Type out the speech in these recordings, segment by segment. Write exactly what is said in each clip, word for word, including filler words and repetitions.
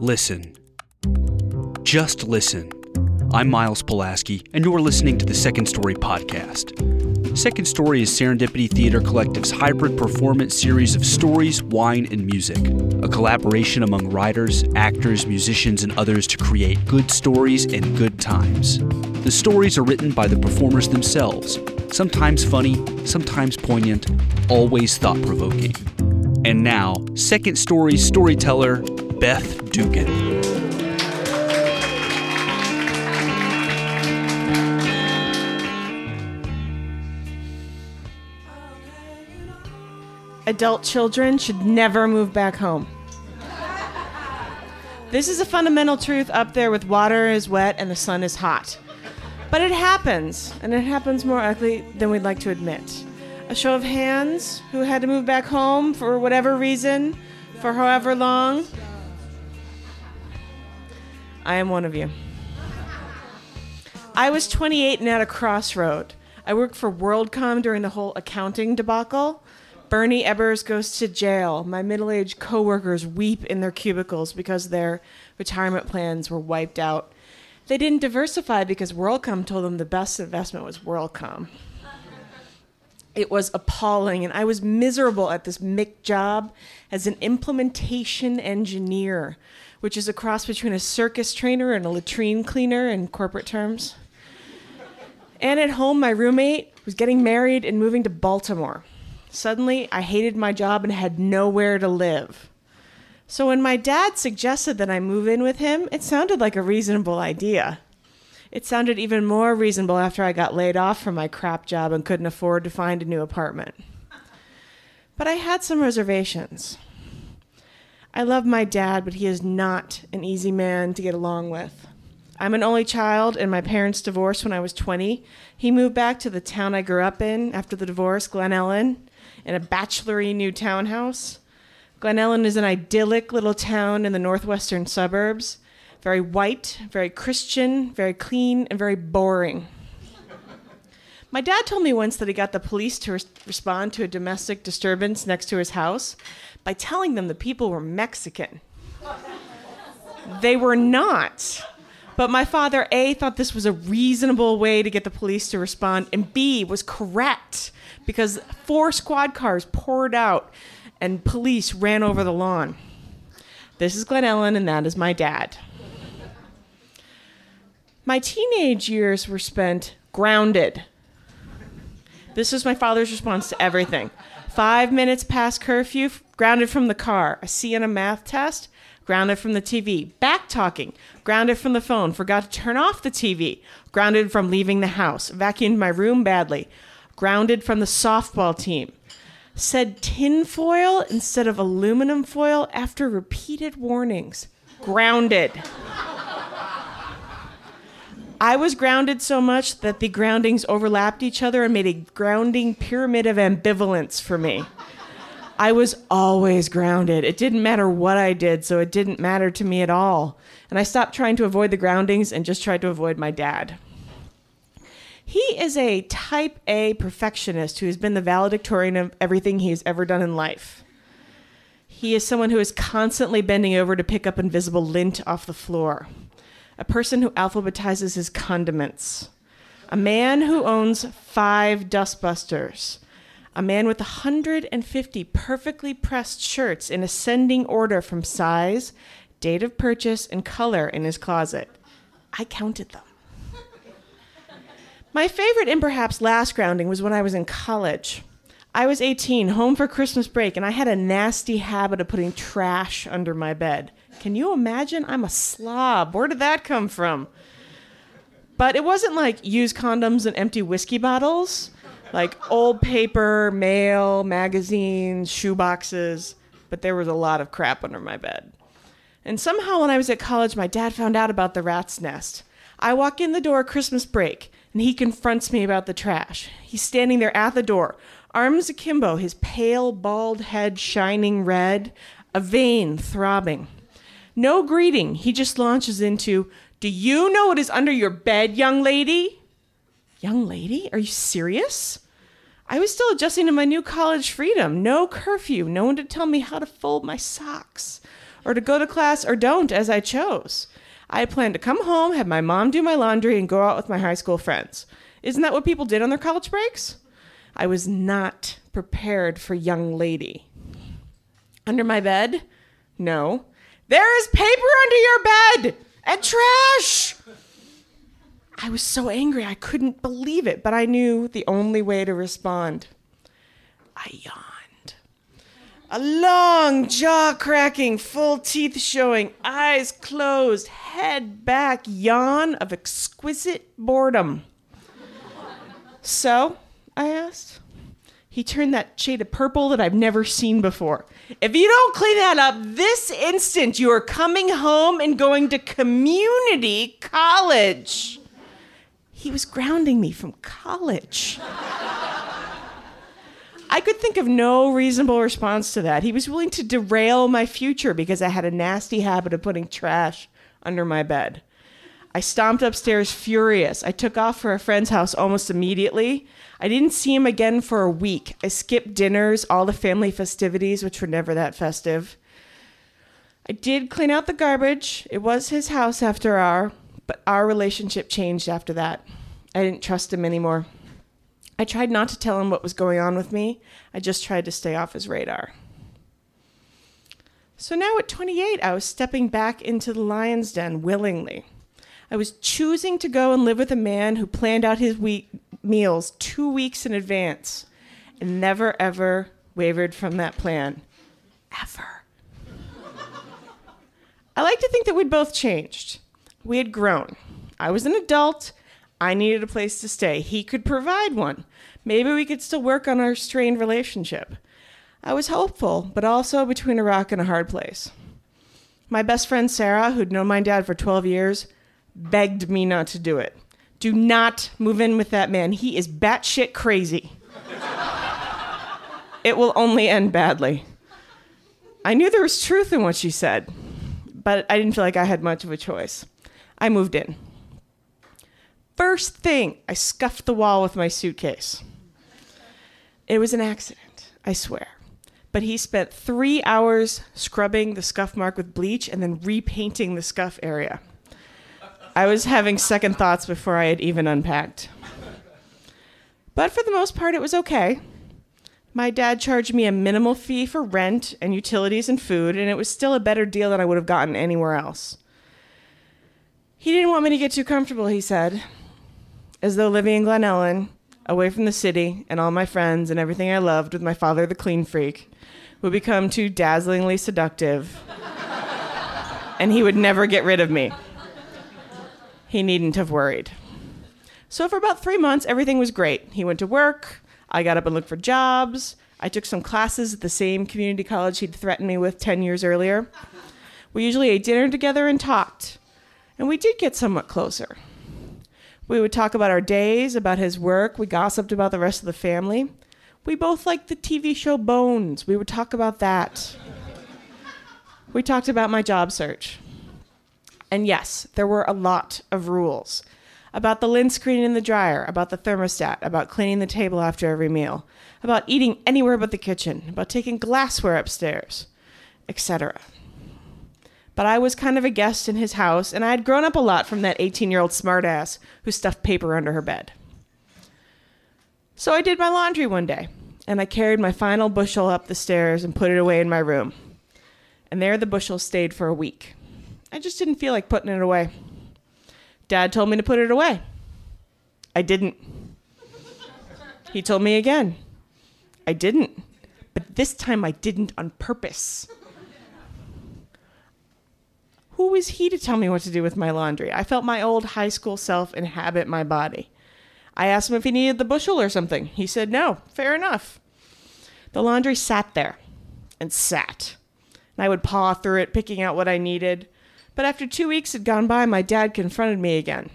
listen. Just listen. I'm Miles Pulaski, and you're listening to the Second Story Podcast. Second Story is Serendipity Theater Collective's hybrid performance series of stories, wine, and music, a collaboration among writers, actors, musicians, and others to create good stories and good times. The stories are written by the performers themselves, sometimes funny, sometimes poignant, always thought-provoking. And now, Second Story storyteller, Beth Dugan. Adult children should never move back home. This is a fundamental truth up there with water is wet and the sun is hot. But it happens, and it happens more ugly than we'd like to admit. A show of hands, who had to move back home for whatever reason, for however long. I am one of you. I was twenty-eight and at a crossroad. I worked for WorldCom during the whole accounting debacle. Bernie Ebbers goes to jail. My middle-aged coworkers weep in their cubicles because their retirement plans were wiped out. They didn't diversify because WorldCom told them the best investment was WorldCom. It was appalling, and I was miserable at this Mick job as an implementation engineer, which is a cross between a circus trainer and a latrine cleaner in corporate terms. And at home, my roommate was getting married and moving to Baltimore. Suddenly, I hated my job and had nowhere to live. So when my dad suggested that I move in with him, it sounded like a reasonable idea. It sounded even more reasonable after I got laid off from my crap job and couldn't afford to find a new apartment. But I had some reservations. I love my dad, but he is not an easy man to get along with. I'm an only child, and my parents divorced when I was twenty. He moved back to the town I grew up in after the divorce, Glen Ellen, in a bachelor-y new townhouse. Glen Ellen is an idyllic little town in the northwestern suburbs. Very white, very Christian, very clean, and very boring. My dad told me once that he got the police to res- respond to a domestic disturbance next to his house by telling them the people were Mexican. They were not. But my father, A, thought this was a reasonable way to get the police to respond, and B, was correct, because four squad cars poured out and police ran over the lawn. This is Glen Ellen, and that is my dad. My teenage years were spent grounded. This was my father's response to everything. Five minutes past curfew, grounded from the car. A C on a math test, grounded from the T V. Back talking, grounded from the phone. Forgot to turn off the T V, grounded from leaving the house. Vacuumed my room badly, grounded from the softball team. Said tin foil instead of aluminum foil after repeated warnings. Grounded. I was grounded so much that the groundings overlapped each other and made a grounding pyramid of ambivalence for me. I was always grounded. It didn't matter what I did, so it didn't matter to me at all. And I stopped trying to avoid the groundings and just tried to avoid my dad. He is a type A perfectionist who has been the valedictorian of everything he has ever done in life. He is someone who is constantly bending over to pick up invisible lint off the floor. A person who alphabetizes his condiments. A man who owns five dustbusters. A man with one hundred fifty perfectly pressed shirts in ascending order from size, date of purchase, and color in his closet. I counted them. My favorite and perhaps last grounding was when I was in college. I was eighteen, home for Christmas break, and I had a nasty habit of putting trash under my bed. Can you imagine? I'm a slob. Where did that come from? But it wasn't like used condoms and empty whiskey bottles, like old paper, mail, magazines, shoe boxes, but there was a lot of crap under my bed. And somehow when I was at college, my dad found out about the rat's nest. I walk in the door Christmas break, and he confronts me about the trash. He's standing there at the door, arms akimbo, his pale, bald head shining red, a vein throbbing. No greeting. He just launches into, "Do you know what is under your bed, young lady?" Young lady? Are you serious? I was still adjusting to my new college freedom. No curfew. No one to tell me how to fold my socks or to go to class or don't as I chose. I planned to come home, have my mom do my laundry, and go out with my high school friends. Isn't that what people did on their college breaks? I was not prepared for young lady. Under my bed? No. There is paper under your bed and trash! I was so angry I couldn't believe it, but I knew the only way to respond. I yawned. A long, jaw cracking, full teeth showing, eyes closed, head back yawn of exquisite boredom. So, I asked. He turned that shade of purple that I've never seen before. If you don't clean that up this instant, you are coming home and going to community college. He was grounding me from college. I could think of no reasonable response to that. He was willing to derail my future because I had a nasty habit of putting trash under my bed. I stomped upstairs furious. I took off for a friend's house almost immediately. I didn't see him again for a week. I skipped dinners, all the family festivities, which were never that festive. I did clean out the garbage. It was his house after our, but our relationship changed after that. I didn't trust him anymore. I tried not to tell him what was going on with me. I just tried to stay off his radar. So now at twenty-eight, I was stepping back into the lion's den willingly. I was choosing to go and live with a man who planned out his week meals two weeks in advance and never, ever wavered from that plan. Ever. I like to think that we'd both changed. We had grown. I was an adult. I needed a place to stay. He could provide one. Maybe we could still work on our strained relationship. I was hopeful, but also between a rock and a hard place. My best friend, Sarah, who'd known my dad for twelve years, begged me not to do it. Do not move in with that man. He is batshit crazy. It will only end badly. I knew there was truth in what she said, but I didn't feel like I had much of a choice. I moved in. First thing, I scuffed the wall with my suitcase. It was an accident, I swear. But he spent three hours scrubbing the scuff mark with bleach and then repainting the scuff area. I was having second thoughts before I had even unpacked. But for the most part, it was okay. My dad charged me a minimal fee for rent and utilities and food, and it was still a better deal than I would have gotten anywhere else. He didn't want me to get too comfortable, he said, as though living in Glen Ellen, away from the city and all my friends and everything I loved with my father, the clean freak, would become too dazzlingly seductive, and he would never get rid of me. He needn't have worried. So for about three months, everything was great. He went to work. I got up and looked for jobs. I took some classes at the same community college he'd threatened me with ten years earlier. We usually ate dinner together and talked. And we did get somewhat closer. We would talk about our days, about his work. We gossiped about the rest of the family. We both liked the T V show Bones. We would talk about that. We talked about my job search. And yes, there were a lot of rules. About the lint screen in the dryer, about the thermostat, about cleaning the table after every meal, about eating anywhere but the kitchen, about taking glassware upstairs, et cetera. But I was kind of a guest in his house, and I had grown up a lot from that eighteen-year-old smartass who stuffed paper under her bed. So I did my laundry one day, and I carried my final bushel up the stairs and put it away in my room. And there the bushel stayed for a week. I just didn't feel like putting it away. Dad told me to put it away. I didn't. He told me again. I didn't. But this time I didn't on purpose. Who was he to tell me what to do with my laundry? I felt my old high school self inhabit my body. I asked him if he needed the bushel or something. He said no. Fair enough. The laundry sat there and sat. And I would paw through it, picking out what I needed. But after two weeks had gone by, my dad confronted me again.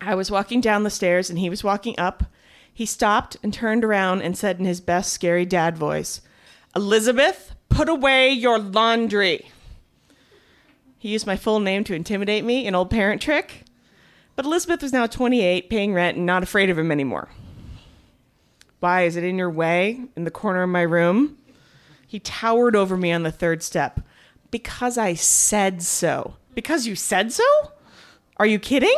I was walking down the stairs, and he was walking up. He stopped and turned around and said in his best scary dad voice, "Elizabeth, put away your laundry." He used my full name to intimidate me, an old parent trick. But Elizabeth was now twenty-eight, paying rent, and not afraid of him anymore. "Why, is it in your way, in the corner of my room?" He towered over me on the third step. because I said so. Because you said so? Are you kidding?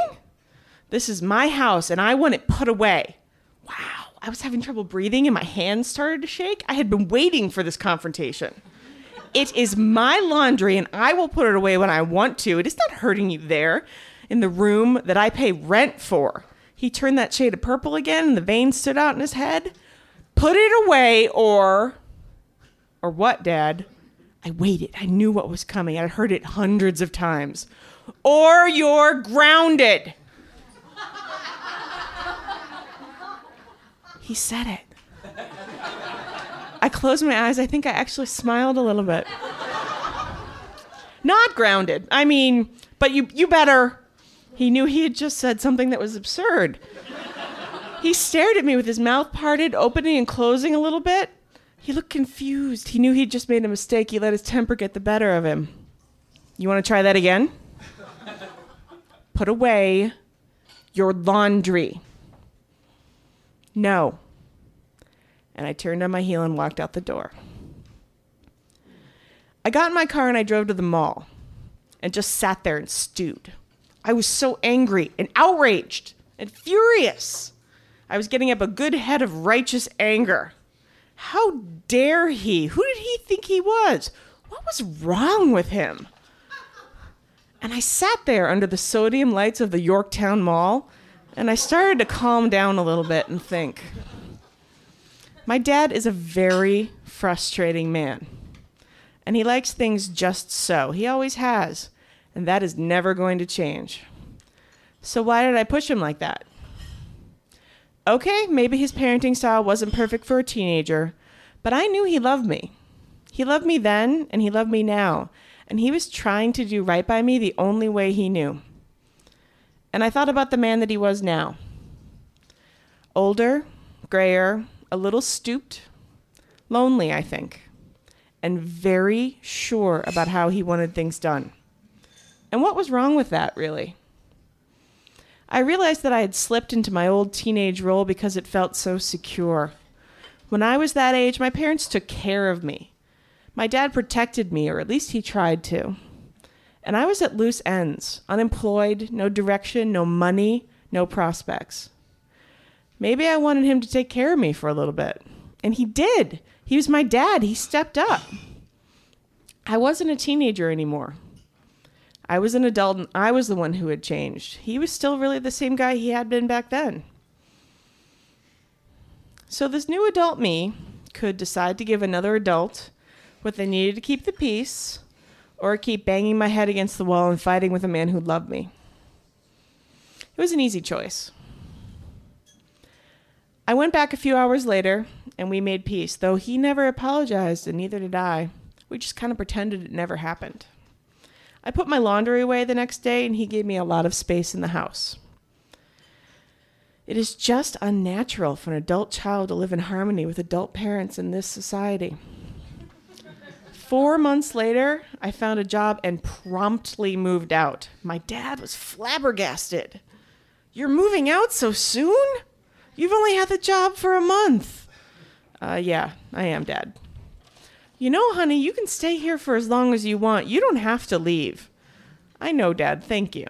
This is my house and I want it put away. Wow. I was having trouble breathing and my hands started to shake. I had been waiting for this confrontation. It is my laundry and I will put it away when I want to. It is not hurting you there in the room that I pay rent for. He turned that shade of purple again and the veins stood out in his head. Put it away or... Or what, Dad? I waited. I knew what was coming. I'd heard it hundreds of times. Or you're grounded. He said it. I closed my eyes. I think I actually smiled a little bit. Not grounded. I mean, but you you better. He knew he had just said something that was absurd. He stared at me with his mouth parted, opening and closing a little bit. He looked confused. He knew he'd just made a mistake. He let his temper get the better of him. You want to try that again? Put away your laundry. No. And I turned on my heel and walked out the door. I got in my car and I drove to the mall and just sat there and stewed. I was so angry and outraged and furious. I was getting up a good head of righteous anger. How dare he? Who did he think he was? What was wrong with him? And I sat there under the sodium lights of the Yorktown Mall. And I started to calm down a little bit and think. My dad is a very frustrating man. And he likes things just so. He always has. And that is never going to change. So why did I push him like that? Okay, maybe his parenting style wasn't perfect for a teenager. But I knew he loved me. He loved me then, and he loved me now. And he was trying to do right by me the only way he knew. And I thought about the man that he was now. Older, grayer, a little stooped, lonely, I think, and very sure about how he wanted things done. And what was wrong with that, really? I realized that I had slipped into my old teenage role because it felt so secure. When I was that age, my parents took care of me. My dad protected me, or at least he tried to. And I was at loose ends, unemployed, no direction, no money, no prospects. Maybe I wanted him to take care of me for a little bit. And he did. He was my dad. He stepped up. I wasn't a teenager anymore. I was an adult, and I was the one who had changed. He was still really the same guy he had been back then. So this new adult me could decide to give another adult what they needed to keep the peace, or keep banging my head against the wall and fighting with a man who loved me. It was an easy choice. I went back a few hours later, and we made peace, though he never apologized, and neither did I. We just kind of pretended it never happened. I put my laundry away the next day, and he gave me a lot of space in the house. It is just unnatural for an adult child to live in harmony with adult parents in this society. Four months later, I found a job and promptly moved out. My dad was flabbergasted. You're moving out so soon? You've only had the job for a month. Uh, yeah, I am, Dad. You know, honey, you can stay here for as long as you want. You don't have to leave. I know, Dad, thank you.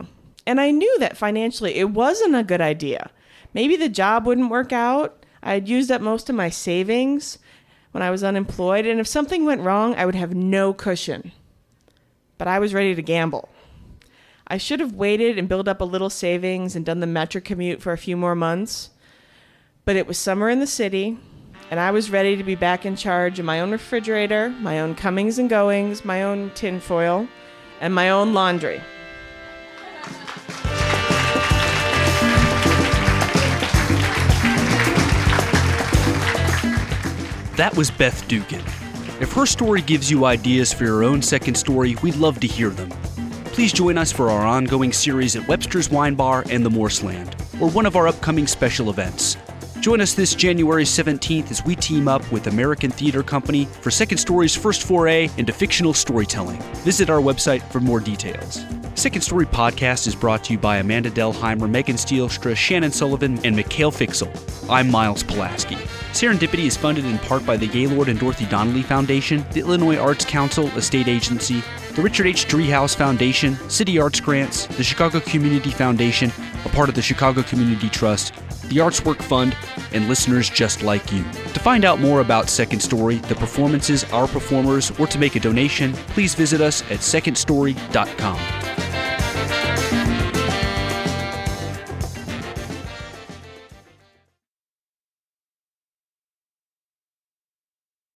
And I knew that financially it wasn't a good idea. Maybe the job wouldn't work out. I had used up most of my savings when I was unemployed, and if something went wrong, I would have no cushion. But I was ready to gamble. I should have waited and built up a little savings and done the metro commute for a few more months, but it was summer in the city, and I was ready to be back in charge of my own refrigerator, my own comings and goings, my own tinfoil, and my own laundry. That was Beth Dugan. If her story gives you ideas for your own second story, we'd love to hear them. Please join us for our ongoing series at Webster's Wine Bar and the Morseland, or one of our upcoming special events. Join us this January seventeenth as we team up with American Theater Company for Second Story's first foray into fictional storytelling. Visit our website for more details. Second Story Podcast is brought to you by Amanda Delheimer, Megan Stielstra, Shannon Sullivan, and Mikhail Fixel. I'm Miles Pulaski. Serendipity is funded in part by the Gaylord and Dorothy Donnelly Foundation, the Illinois Arts Council, a state agency, the Richard H. Driehaus Foundation, City Arts Grants, the Chicago Community Foundation, a part of the Chicago Community Trust, the Arts Work Fund, and listeners just like you. To find out more about Second Story, the performances, our performers, or to make a donation, please visit us at second story dot com.